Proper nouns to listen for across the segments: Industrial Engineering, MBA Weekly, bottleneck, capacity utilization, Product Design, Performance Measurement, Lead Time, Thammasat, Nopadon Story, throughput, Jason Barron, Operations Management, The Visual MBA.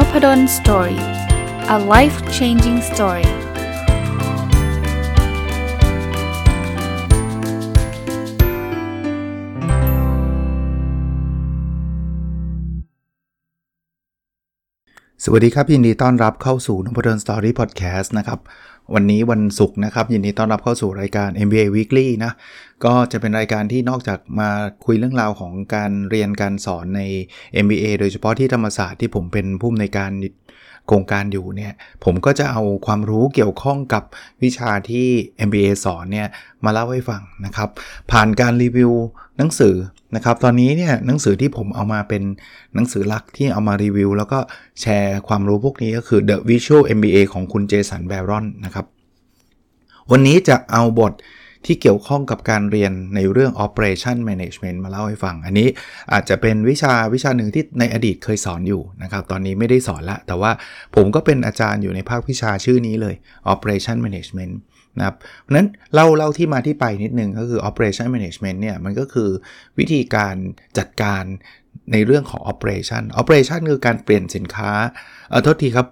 Nopadon Story. A life-changing story. สวัสดีครับยินดีต้อนรับเข้าสู่ Nopadon Story Podcast นะครับวันนี้วันศุกร์นะครับยินดีต้อนรับเข้าสู่รายการ MBA Weekly นะก็จะเป็นรายการที่นอกจากมาคุยเรื่องราวของการเรียนการสอนใน MBA โดยเฉพาะที่ธรรมศาสตร์ที่ผมเป็นผู้อำนวยการโครงการอยู่เนี่ยผมก็จะเอาความรู้เกี่ยวข้องกับวิชาที่ MBA สอนเนี่ยมาเล่าให้ฟังนะครับผ่านการรีวิวหนังสือนะครับตอนนี้เนี่ยหนังสือที่ผมเอามาเป็นหนังสือหลักที่เอามารีวิวแล้วก็แชร์ความรู้พวกนี้ก็คือ The Visual MBA ของคุณเจสันแบรอนนะครับวันนี้จะเอาบทที่เกี่ยวข้องกับการเรียนในเรื่อง Operations Management มาเล่าให้ฟังอันนี้อาจจะเป็นวิชาหนึ่งที่ในอดีตเคยสอนอยู่นะครับตอนนี้ไม่ได้สอนละแต่ว่าผมก็เป็นอาจารย์อยู่ในภาควิชาชื่อนี้เลย Operations Management นะครับเพราะนั้นเล่าที่มาที่ไปนิดนึงก็คือ Operations Management เนี่ยมันก็คือวิธีการจัดการในเรื่องของ Operation คือการเปลี่ยนสินค้า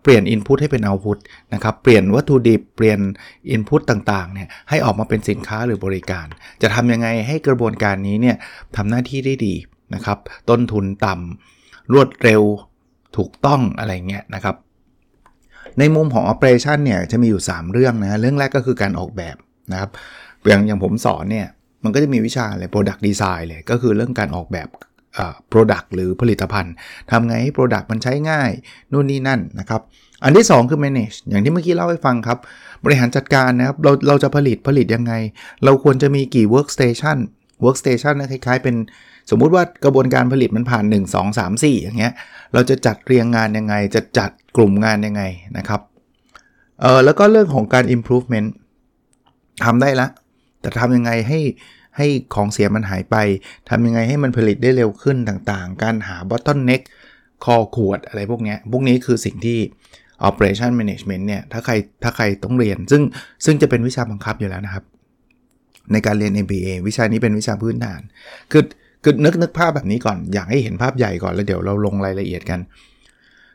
เปลี่ยน Input ให้เป็น Output นะครับเปลี่ยนวัตถุดิบเปลี่ยน Input ต่างๆเนี่ยให้ออกมาเป็นสินค้าหรือบริการจะทำยังไงให้กระบวนการนี้เนี่ยทำหน้าที่ได้ดีนะครับต้นทุนต่ำรวดเร็วถูกต้องอะไรเงี้ยนะครับในมุมของ Operation เนี่ยจะมีอยู่3เรื่องนะเรื่องแรกก็คือการออกแบบนะครับอย่างผมสอนเนี่ยมันก็จะมีวิชาเลย Product Design เลยก็คือเรื่องการออกแบบproduct หรือผลิตภัณฑ์ทำไงให้ product มันใช้ง่ายนู่นนี่นั่นนะครับอันที่2คือ manage อย่างที่เมื่อกี้เล่าให้ฟังครับบริหารจัดการนะครับเราจะผลิตยังไงเราควรจะมีกี่ workstation นะคล้ายๆเป็นสมมุติว่ากระบวนการผลิตมันผ่าน1 2 3 4อย่างเงี้ยเราจะจัดเรียงงานยังไงจะจัดกลุ่มงานยังไงนะครับแล้วก็เรื่องของการ improvement ทำได้ละแต่ทำยังไงให้ของเสียมันหายไปทำยังไงให้มันผลิตได้เร็วขึ้นต่างๆการหา bottleneck คอขวดอะไรพวกนี้คือสิ่งที่ Operation Management เนี่ยถ้าใครต้องเรียนซึ่งจะเป็นวิชาบังคับอยู่แล้วนะครับในการเรียน MBA วิชานี้เป็นวิชาพื้นฐานคือนึกภาพแบบนี้ก่อนอยากให้เห็นภาพใหญ่ก่อนแล้วเดี๋ยวเราลงรายละเอียดกัน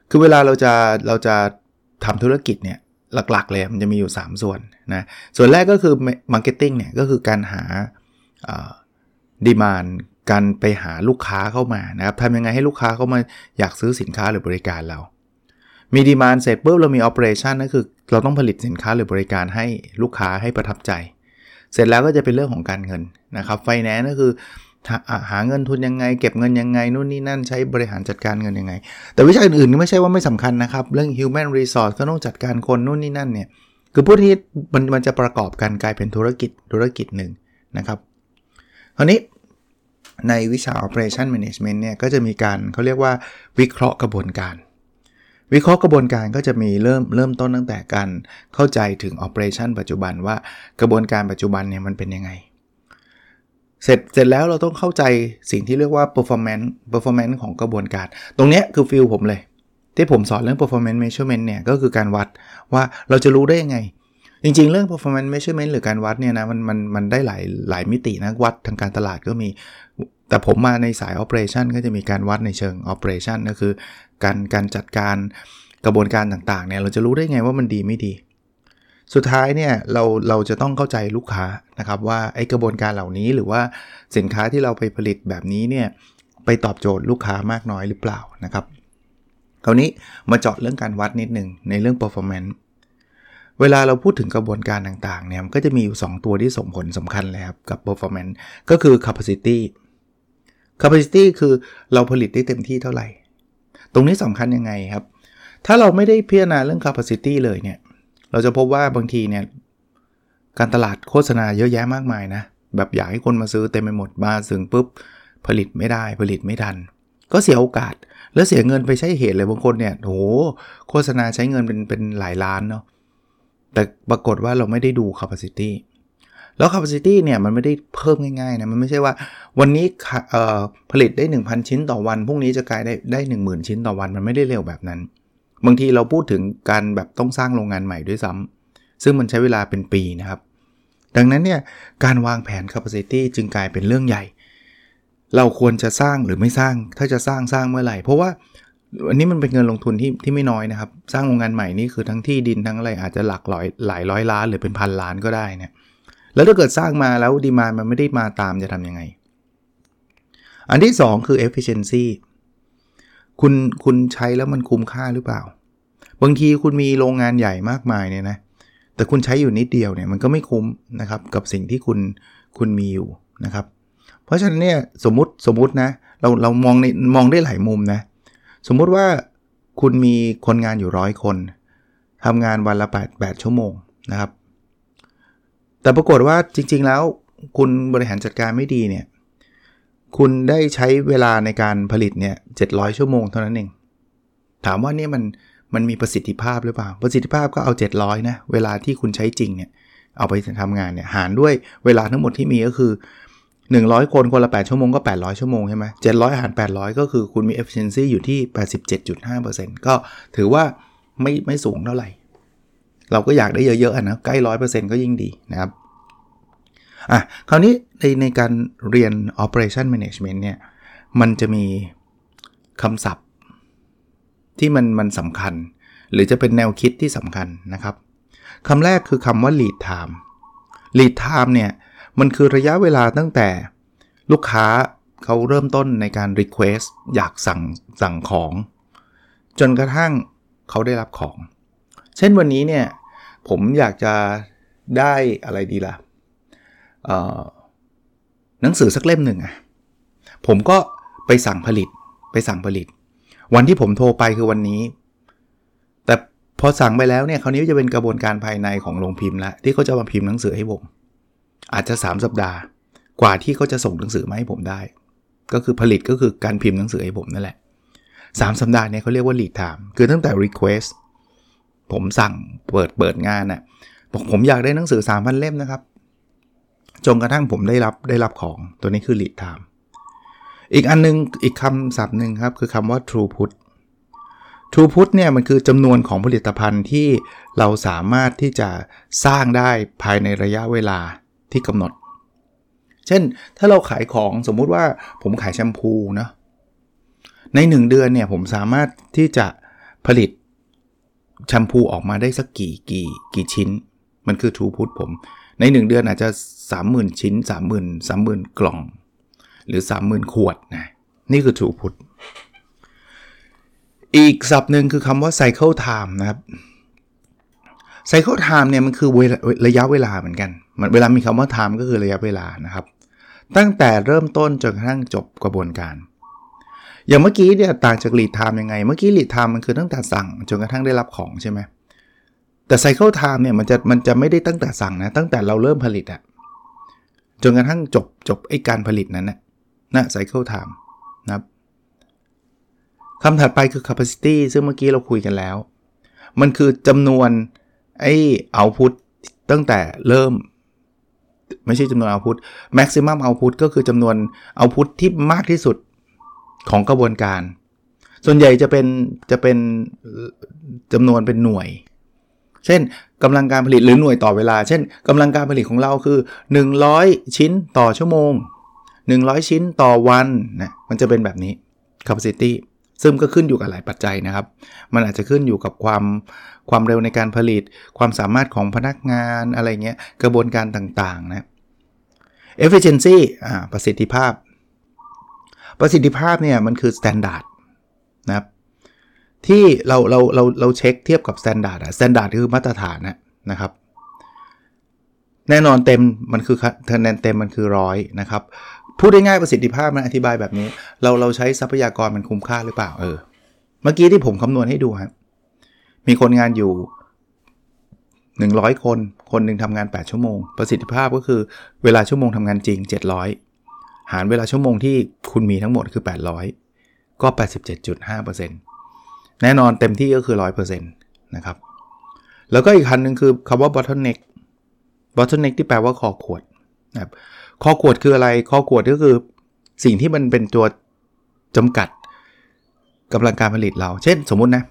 คือเวลาเราจะทำธุรกิจเนี่ยหลักๆเลยมันจะมีอยู่3ส่วนนะส่วนแรกก็คือ marketing เนี่ยก็คือการหาdemand การไปหาลูกค้าเข้ามานะครับทำยังไงให้ลูกค้าเข้ามาอยากซื้อสินค้าหรือบริการเรามี demand เสร็จปุ๊บเรามี operation ก็คือเราต้องผลิตสินค้าหรือบริการให้ลูกค้าให้ประทับใจเสร็จแล้วก็จะเป็นเรื่องของการเงินนะครับ finance ก็คือหาเงินทุนยังไงเก็บเงินยังไงนู่นนี่นั่นใช้บริหารจัดการเงินยังไงแต่วิชาอื่นๆนี่ไม่ใช่ว่าไม่สำคัญนะครับเรื่อง human resource ก็ต้องจัดการคนนู่นนี่นั่นเนี่ยคือพวกที่มันจะประกอบกันกลายเป็นธุรกิจนึงนะครับคราวนี้ในวิชา Operation Management เนี่ยก็จะมีการเขาเรียกว่าวิเคราะห์กระบวนการก็จะมีเริ่มต้นตั้งแต่การเข้าใจถึง Operation ปัจจุบันว่ากระบวนการปัจจุบันเนี่ยมันเป็นยังไงเสร็จแล้วเราต้องเข้าใจสิ่งที่เรียกว่า performance ของกระบวนการตรงเนี้ยคือฟิลผมเลยที่ผมสอนเรื่อง performance measurement เนี่ยก็คือการวัดว่าเราจะรู้ได้ยังไงจริงๆเรื่อง performance measurement หรือการวัดเนี่ยนะมันได้หลายมิตินะวัดทางการตลาดก็มีแต่ผมมาในสาย operation ก็จะมีการวัดในเชิง operation ก็คือการจัดการกระบวนการต่างๆเนี่ยเราจะรู้ได้ไงว่ามันดีไม่ดีสุดท้ายเนี่ยเราจะต้องเข้าใจลูกค้านะครับว่าไอ้กระบวนการเหล่านี้หรือว่าสินค้าที่เราไปผลิตแบบนี้เนี่ยไปตอบโจทย์ลูกค้ามากน้อยหรือเปล่านะครับคราวนี้มาเจาะเรื่องการวัดนิดนึงในเรื่อง performanceเวลาเราพูดถึงกระบวนการต่างๆเนี่ยมันก็จะมีอยู่2ตัวที่ส่งผลสำคัญเลยครับกับ performance ก็คือ capacity คือเราผลิตได้เต็มที่เท่าไหร่ตรงนี้สำคัญยังไงครับถ้าเราไม่ได้พิจารณาเรื่อง capacity เลยเนี่ยเราจะพบว่าบางทีเนี่ยการตลาดโฆษณาเยอะแยะมากมายนะแบบอยากให้คนมาซื้อเต็มไปหมดมาถึงปุ๊บผลิตไม่ทันก็เสียโอกาสและเสียเงินไปใช้เหตุเลยบางคนเนี่ยโอ้โหโฆษณาใช้เงินเป็นหลายล้านเนาะแต่ปรากฏว่าเราไม่ได้ดู capacity แล้ว capacity เนี่ยมันไม่ได้เพิ่มง่ายๆนะมันไม่ใช่ว่าวันนี้ผลิตได้ 1,000 ชิ้นต่อวันพรุ่งนี้จะกลายได้ 10,000 ชิ้นต่อวันมันไม่ได้เร็วแบบนั้นบางทีเราพูดถึงการแบบต้องสร้างโรงงานใหม่ด้วยซ้ำซึ่งมันใช้เวลาเป็นปีนะครับดังนั้นเนี่ยการวางแผน capacity จึงกลายเป็นเรื่องใหญ่เราควรจะสร้างหรือไม่สร้างถ้าจะสร้างเมื่อไหร่เพราะว่า อันนี้มันเป็นเงินลงทุนที่ไม่น้อยนะครับสร้างโรงงานใหม่นี่คือทั้งที่ดินทั้งอะไรอาจจะหลักร้อยหลายร้อยล้านหรือเป็นพันล้านก็ได้เนี่ยแล้วถ้าเกิดสร้างมาแล้วดีมานด์มันไม่ได้มาตามจะทำยังไงอันที่2คือ efficiency คุณใช้แล้วมันคุ้มค่าหรือเปล่าบางทีคุณมีโรงงานใหญ่มากมายเนี่ยนะแต่คุณใช้อยู่นิดเดียวเนี่ยมันก็ไม่คุ้มนะครับกับสิ่งที่คุณมีอยู่นะครับเพราะฉะนั้นเนี่ยสมมตินะเรามองได้หลายมุมนะสมมติว่าคุณมีคนงานอยู่100คนทำงานวันละ8ชั่วโมงนะครับแต่ปรากฏว่าจริงๆแล้วคุณบริหารจัดการไม่ดีเนี่ยคุณได้ใช้เวลาในการผลิตเนี่ย700ชั่วโมงเท่านั้นเองถามว่านี่มันมีประสิทธิภาพหรือเปล่าประสิทธิภาพก็เอา700นะเวลาที่คุณใช้จริงเนี่ยเอาไปทำงานเนี่ยหารด้วยเวลาทั้งหมดที่มีก็คือ100คนคนละ8ชั่วโมงก็800ชั่วโมงใช่ไหม700หาร800ก็คือคุณมี efficiency อยู่ที่ 87.5% ก็ถือว่าไม่สูงเท่าไหร่เราก็อยากได้เยอะๆนะใกล้ 100% ก็ยิ่งดีนะครับคราวนี้ในการเรียน Operation Management เนี่ยมันจะมีคำศัพท์ที่มันสำคัญหรือจะเป็นแนวคิดที่สำคัญนะครับคำแรกคือคำว่า Lead Time Lead Time เนี่ยมันคือระยะเวลาตั้งแต่ลูกค้าเขาเริ่มต้นในการ request อยากสั่งของจนกระทั่งเขาได้รับของเช่นวันนี้เนี่ยผมอยากจะได้อะไรดีล่ะหนังสือสักเล่มหนึ่งผมก็ไปสั่งผลิตวันที่ผมโทรไปคือวันนี้แต่พอสั่งไปแล้วเนี่ยคราวนี้จะเป็นกระบวนการภายในของโรงพิมพ์ละที่เขาจะมาพิมพ์หนังสือให้ผมอาจจะ3สัปดาห์กว่าที่เขาจะส่งหนังสือมาให้ผมได้ก็คือผลิตก็คือการพิมพ์หนังสือให้ผมนั่นแหละ3สัปดาห์เนี่ยเขาเรียกว่า lead time คือตั้งแต่ request ผมสั่งเปิดงานบอกผมอยากได้หนังสือ 3,000 เล่มนะครับจนกระทั่งผมได้รับของตัวนี้คือ lead time อีกคำศัพท์นึงครับคือคำว่า throughput throughput เนี่ยมันคือจำนวนของผลิตภัณฑ์ที่เราสามารถที่จะสร้างได้ภายในระยะเวลาที่กำหนดเช่นถ้าเราขายของสมมุติว่าผมขายแชมพูนะใน1เดือนเนี่ยผมสามารถที่จะผลิตแชมพูออกมาได้สักกี่ชิ้นมันคือ throughput ผมใน1เดือนอาจจะ 30,000 ชิ้น 30,000 กล่องหรือ 30,000 ขวดนะนี่คือ throughput อีกศัพท์นึงคือคำว่า cycle time นะครับ cycle time เนี่ยมันคือระยะเวลาเหมือนกันเวลามีคำว่า time ก็คือระยะเวลานะครับตั้งแต่เริ่มต้นจนกระทั่งจบกระบวนการอย่างเมื่อกี้เนี่ยต่างจาก lead time ยังไงเมื่อกี้ lead time มันคือตั้งแต่สั่งจนกระทั่งได้รับของใช่ไหมแต่ cycle time เนี่ยมันจะไม่ได้ตั้งแต่สั่งนะตั้งแต่เราเริ่มผลิตจนกระทั่งจบไอ้การผลิตนั้นนะ cycle time นะครับคำถัดไปคือ capacity ซึ่งเมื่อกี้เราคุยกันแล้วมันคือจำนวนไอ้ output ตั้งแต่เริ่มไม่ใช่จำนวน output maximum output ก็คือจำนวน output ที่มากที่สุดของกระบวนการส่วนใหญ่จะเป็นจำนวนเป็นหน่วยเช่นกำลังการผลิตหรือหน่วยต่อเวลาเช่นกำลังการผลิตของเราคือ100ชิ้นต่อชั่วโมง100ชิ้นต่อวันนะมันจะเป็นแบบนี้ capacity ซึ่งก็ขึ้นอยู่กับหลายปัจจัยนะครับมันอาจจะขึ้นอยู่กับความเร็วในการผลิตความสามารถของพนักงานอะไรเงี้ยกระบวนการต่างๆนะ efficiency ประสิทธิภาพเนี่ยมันคือ standard นะครับที่เราเช็คเทียบกับ standard standard คือมาตรฐานนะครับแน่นอนเต็มมันคือคะแนนเต็มมันคือ100นะครับพูดได้ง่ายประสิทธิภาพมันอธิบายแบบนี้เราใช้ทรัพยากรมันคุ้มค่าหรือเปล่าเมื่อกี้ที่ผมคำนวณให้ดูครับมีคนงานอยู่100คนคนนึงทำงาน8ชั่วโมงประสิทธิภาพก็คือเวลาชั่วโมงทำงานจริง700หารเวลาชั่วโมงที่คุณมีทั้งหมดคือ800ก็ 87.5% แน่นอนเต็มที่ก็คือ 100% นะครับแล้วก็อีกคันนึงคือคำว่า bottleneck ที่แปลว่าคอขวดนะครับคอขวดคืออะไรคอขวดก็คือสิ่งที่มันเป็นตัวจำกัดกำลังการผลิตเราเช่นสมมุตินะ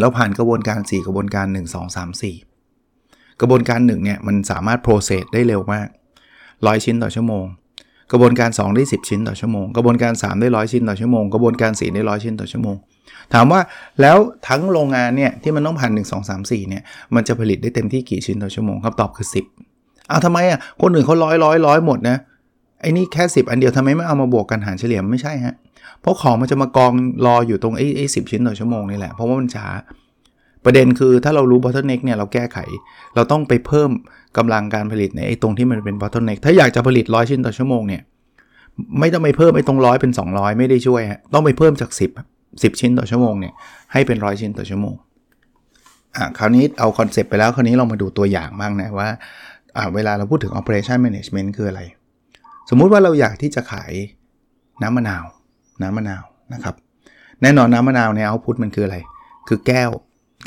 แล้วผ่านกระบวนการ4กระบวนการ1 2 3 4กระบวนการ1เนี่ยมันสามารถโปรเซสได้เร็วมาก100ชิ้นต่อชั่วโมง กระบวนการ2ได้10ชิ้นต่อชั่วโมงกระบวนการ3ได้100ชิ้นต่อชั่วโมงกระบวนการ4ได้100ชิ้นต่อชั่วโมงถามว่าแล้วทั้งโรงงานเนี่ยที่มันต้องผ่าน1 2 3 4เนี่ยมันจะผลิตได้เต็มที่กี่ชิ้นต่อชั่วโมงครับตอบคือ10อ้าวทำไมอ่ะคนอื่นเขา100หมดนะไอ้นี่แค่10อันเดียวทำไมไม่เอามาบวกกันหารเฉลี่ยไม่ใช่ฮะเพราะของมันจะมากองรออยู่ตรงไอ้10ชิ้นต่อชั่วโมงนี่แหละเพราะว่ามันช้าประเด็นคือถ้าเรารู้ bottleneck เนี่ยเราแก้ไขเราต้องไปเพิ่มกำลังการผลิตในไอ้ตรงที่มันเป็น bottleneck ถ้าอยากจะผลิต100ชิ้นต่อชั่วโมงเนี่ยไม่ต้องไปเพิ่มไอ้ตรง100เป็น200ไม่ได้ช่วยฮะต้องไปเพิ่มจาก10ชิ้นต่อชั่วโมงเนี่ยให้เป็น100ชิ้นต่อชั่วโมงคราวนี้เอาคอนเซ็ปต์ไปแล้วคราวนี้เรามาดูตัวอย่างบ้างนะว่าเวลาเราพูดถึง operation management คืออะไรสมมุติว่าเราอยากที่จะขายน้ำมะนาวนะครับแน่นอนน้ำมะนาวเนี่ย output มันคืออะไรคือแก้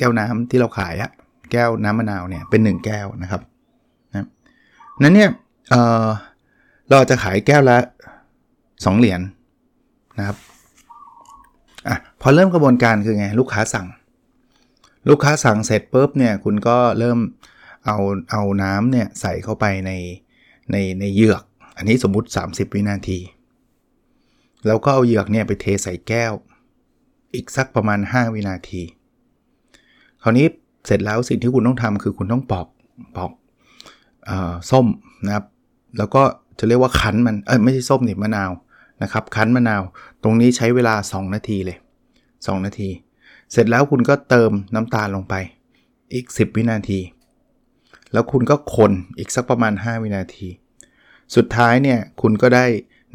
วน้ำที่เราขายอะแก้วน้ำมะนาวเนี่ยเป็น1แก้วนะครับนะนั้นเนี่ยเราจะขายแก้วละ2เหรียญนะครับพอเริ่มกระบวนการคือไงลูกค้าสั่งเสร็จปุ๊บเนี่ยคุณก็เริ่มเอาน้ำเนี่ยใส่เข้าไปในเหยือกอันนี้สมมุติ30วินาทีแล้วก็เอาเหยือกเนี่ยไปเทใส่แก้วอีกสักประมาณ5วินาทีคราวนี้เสร็จแล้วสิ่งที่คุณต้องทำคือคุณต้องปอกส้มนะครับแล้วก็จะเรียกว่าคั้นมันไม่ใช่ส้มนี่มะนาวนะครับคั้นมะนาวตรงนี้ใช้เวลา2นาทีเลย2นาทีเสร็จแล้วคุณก็เติมน้ำตาลลงไปอีก10วินาทีแล้วคุณก็คนอีกสักประมาณ5วินาทีสุดท้ายเนี่ยคุณก็ได้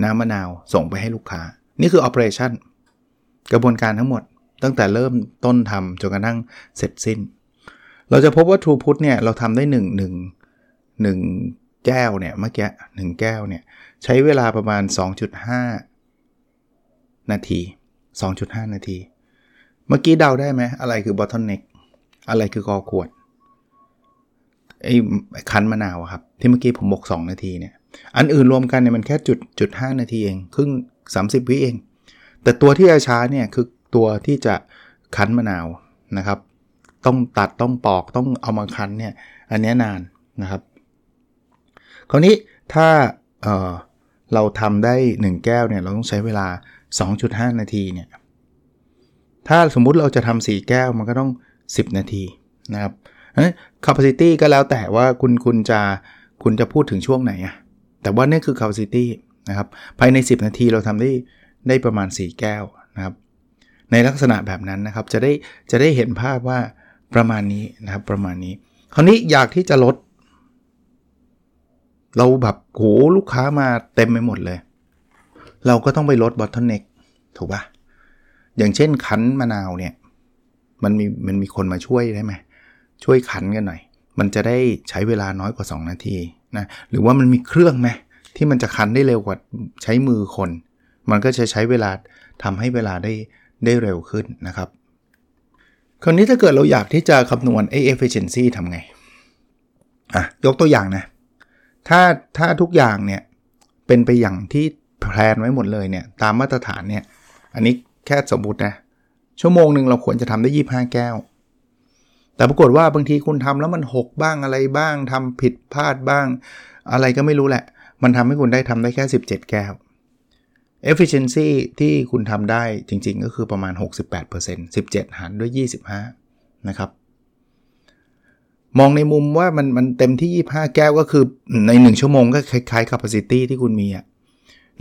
น้ำมะนาวส่งไปให้ลูกค้านี่คือ operation กระบวนการทั้งหมดตั้งแต่เริ่มต้นทำจนกระทั่งเสร็จสิ้นเราจะพบว่า throughput เนี่ยเราทำได้1แก้วเนี่ยเมื่อกี้1แก้วเนี่ยใช้เวลาประมาณ 2.5 นาทีเมื่อกี้เดาได้ไหมอะไรคือ bottleneck อะไรคือกอขวดไอ้คั้นมะนาวครับที่เมื่อกี้ผมบอก2นาทีเนี่ยอันอื่นรวมกันเนี่ยมันแค่0.5 นาทีเองครึ่ง30วิเองแต่ตัวที่ช้าเนี่ยคือตัวที่จะคั้นมะนาวนะครับต้องตัดต้องปอกต้องเอามาคั้นเนี่ยอันนี้นานนะครับคราวนี้ถ้าเราทำได้1แก้วเนี่ยเราต้องใช้เวลา 2.5 นาทีเนี่ยถ้าสมมุติเราจะทำ4แก้วมันก็ต้อง10นาทีนะครับงั้น capacity ก็แล้วแต่ว่าคุณจะพูดถึงช่วงไหนอะแต่ว่านี่คือ capacity นะครับภายใน10นาทีเราทำได้ประมาณ4แก้วนะครับในลักษณะแบบนั้นนะครับจะได้เห็นภาพว่าประมาณนี้นะครับประมาณนี้คราวนี้อยากที่จะลดเราแบบโหลูกค้ามาเต็มไปหมดเลยเราก็ต้องไปลด bottleneck ถูกป่ะอย่างเช่นคั้นมะนาวเนี่ยมันมีคนมาช่วยได้ไหมช่วยคั้นกันหน่อยมันจะได้ใช้เวลาน้อยกว่า2นาทีนะหรือว่ามันมีเครื่องไหมที่มันจะคั้นได้เร็วกว่าใช้มือคนมันก็จะใช้เวลาทำให้เวลาได้เร็วขึ้นนะครับคราวนี้ถ้าเกิดเราอยากที่จะคำนวณไอ้ efficiency ทำไงยกตัวอย่างนะถ้าทุกอย่างเนี่ยเป็นไปอย่างที่แพลนไว้หมดเลยเนี่ยตามมาตรฐานเนี่ยอันนี้แค่สมมุตินะชั่วโมงนึงเราควรจะทำได้25แก้วแต่ปรากฏว่าบางทีคุณทำแล้วมันหกบ้างอะไรบ้างทำผิดพลาดบ้างอะไรก็ไม่รู้แหละมันทำให้คุณได้ทำได้แค่17แก้วefficiency ที่คุณทำได้จริงๆก็คือประมาณ 68% 17หารด้วย25นะครับมองในมุมว่ามันเต็มที่25แก้วก็คือใน1ชั่วโมงก็คล้ายๆ capacity ที่คุณมีอ่ะ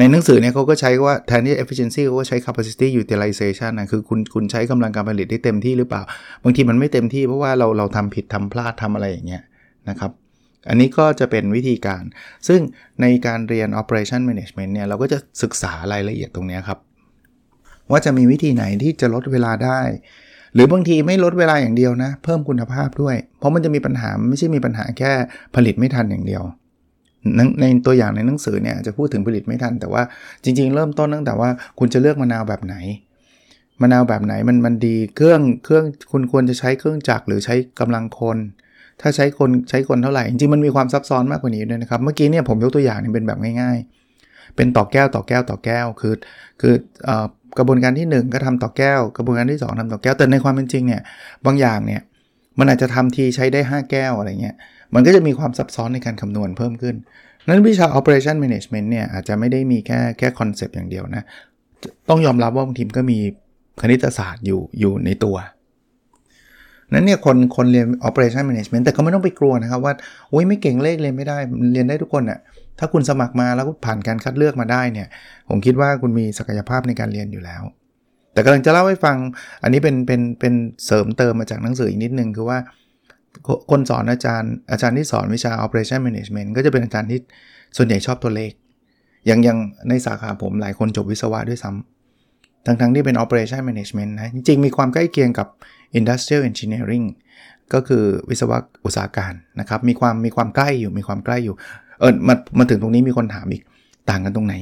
ในหนังสือเนี่ยเขาก็ใช้ว่าแทนที่ efficiency เขาก็ใช้ capacity utilization นะคือคุณใช้กำลังการผลิตได้เต็มที่หรือเปล่าบางทีมันไม่เต็มที่เพราะว่าเราทำผิดทำพลาดทำอะไรอย่างเงี้ยนะครับอันนี้ก็จะเป็นวิธีการซึ่งในการเรียน Operation Management เนี่ยเราก็จะศึกษารายละเอียดตรงนี้ครับว่าจะมีวิธีไหนที่จะลดเวลาได้หรือบางทีไม่ลดเวลาอย่างเดียวนะเพิ่มคุณภาพด้วยเพราะมันจะมีปัญหาไม่ใช่มีปัญหาแค่ผลิตไม่ทันอย่างเดียวในตัวอย่างในหนังสือเนี่ยจะพูดถึงผลิตไม่ทันแต่ว่าจริงๆเริ่มต้นตั้งแต่ว่าคุณจะเลือกมะนาวแบบไหนมันดีเครื่องคุณควรจะใช้เครื่องจักรหรือใช้กำลังคนถ้าใช้คนเท่าไหร่จริงๆมันมีความซับซ้อนมากกว่านี้ด้วยนะครับเมื่อกี้เนี่ยผมยกตัวอย่างนี่เป็นแบบง่ายๆเป็นต่อแก้วคือกระบวนการที่1ก็ทำต่อแก้วกระบวนการที่2ทำต่อแก้วแต่ในความเป็นจริงเนี่ยบางอย่างเนี่ยมันอาจจะทำทีใช้ได้5แก้วอะไรเงี้ยมันก็จะมีความซับซ้อนในการคำนวณเพิ่มขึ้น นั้นวิชา Operation Management เนี่ยอาจจะไม่ได้มีแค่คอนเซปต์อย่างเดียวนะต้องยอมรับว่าบางทีก็มีคณิตศาสตร์อยู่ในตัวนั้นเนี่ยคนเรียน Operation Management แต่ก็ไม่ต้องไปกลัวนะครับว่าโอ๊ยไม่เก่งเลขเรียนไม่ได้เรียนได้ทุกคนน่ะถ้าคุณสมัครมาแล้วผ่านการคัดเลือกมาได้เนี่ยผมคิดว่าคุณมีศักยภาพในการเรียนอยู่แล้วแต่กำลังจะเล่าให้ฟังอันนี้เป็นเสริมเติมมาจากหนังสืออีกนิดนึงคือว่าคนสอนอาจารย์ที่สอนวิชา Operation Management ก็จะเป็นอาจารย์ที่ส่วนใหญ่ชอบตัวเลขอย่างในสาขาผมหลายคนจบวิศวะด้วยซ้ำทั้งๆที่เป็น Operation Management นะจริงๆมีความใกล้เคียงกับ Industrial Engineering ก็คือวิศวะอุตสาหการนะครับมีความใกล้อยู่มาถึงตรงนี้มีคนถามอีกต่างกันตรงไหน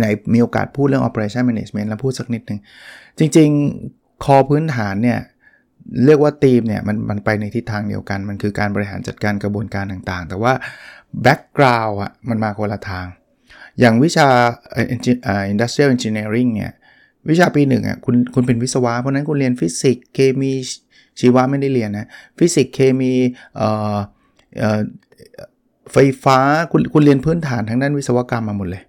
ไหนมีโอกาสพูดเรื่อง Operation Management แล้วพูดสักนิดนึงจริงๆคอพื้นฐานเนี่ยเรียกว่าทีมเนี่ยมันไปในทิศทางเดียวกันมันคือการบริหารจัดการกระบวนการต่างๆแต่ว่าแบ็กกราวด์อ่ะมันมาคนละทางอย่างวิชา Industrial Engineering เนี่ยวิชาปี1อ่ะคุณเป็นวิศวะเพราะนั้นคุณเรียนฟิสิกส์เคมีชีวะไม่ได้เรียนนะฟิสิกส์เคมีไฟฟ้าคุณเรียนพื้นฐานทางด้านวิศวกรรมมาหมดเลย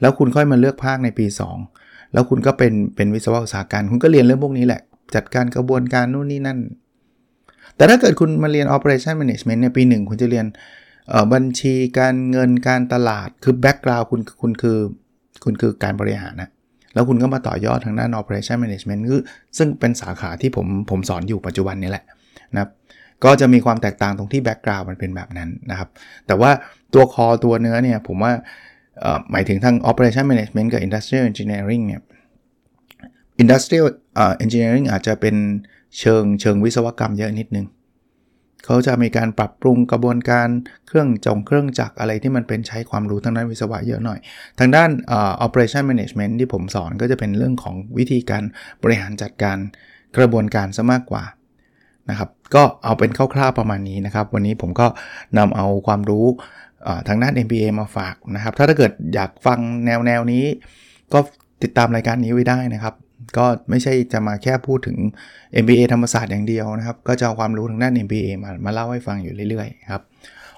แล้วคุณค่อยมาเลือกภาคในปี2แล้วคุณก็เป็นวิศวะอุตสาหการคุณก็เรียนเรื่องพวกนี้แหละจัดการกระบวนการนู่นนี่นั่นแต่ถ้าเกิดคุณมาเรียน Operation Management เนี่ยปี1คุณจะเรียนบัญชีการเงินการตลาดคือแบ็คกราวด์คุณคือการบริหารนะแล้วคุณก็มาต่อยอดทางด้าน Operation Management ซึ่งเป็นสาขาที่ผมสอนอยู่ปัจจุบันนี้แหละนะครับก็จะมีความแตกต่างตรงที่แบ็คกราวด์มันเป็นแบบนั้นนะครับแต่ว่าตัวคอตัวเนื้อเนี่ยผมว่าหมายถึงทั้ง Operation Management กับ Industrial Engineering เนี่ย Industrial Engineering อาจจะเป็นเชิงวิศวกรรมเยอะนิดนึงเขาจะมีการปรับปรุงกระบวนการเครื่องจักรอะไรที่มันเป็นใช้ความรู้ทางด้านวิศวะเยอะหน่อยทางด้านOperation Management ที่ผมสอนก็จะเป็นเรื่องของวิธีการบริหารจัดการกระบวนการซะมากกว่านะครับก็เอาเป็นคร่าวๆประมาณนี้นะครับวันนี้ผมก็นำเอาความรู้ทางด้าน MBA มาฝากนะครับถ้าเกิดอยากฟังแนวนี้ก็ติดตามรายการนี้ไว้ได้นะครับก็ไม่ใช่จะมาแค่พูดถึง MBA ธรรมศาสตร์อย่างเดียวนะครับก็จะเอาความรู้ทางด้าน MBA มาเล่าให้ฟังอยู่เรื่อยๆครับ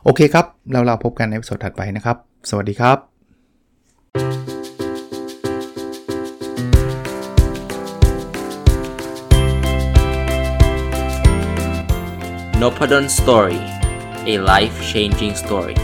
โอเคครับเราพบกันในตอนถัดไปนะครับสวัสดีครับ Nopadon Story A Life Changing Story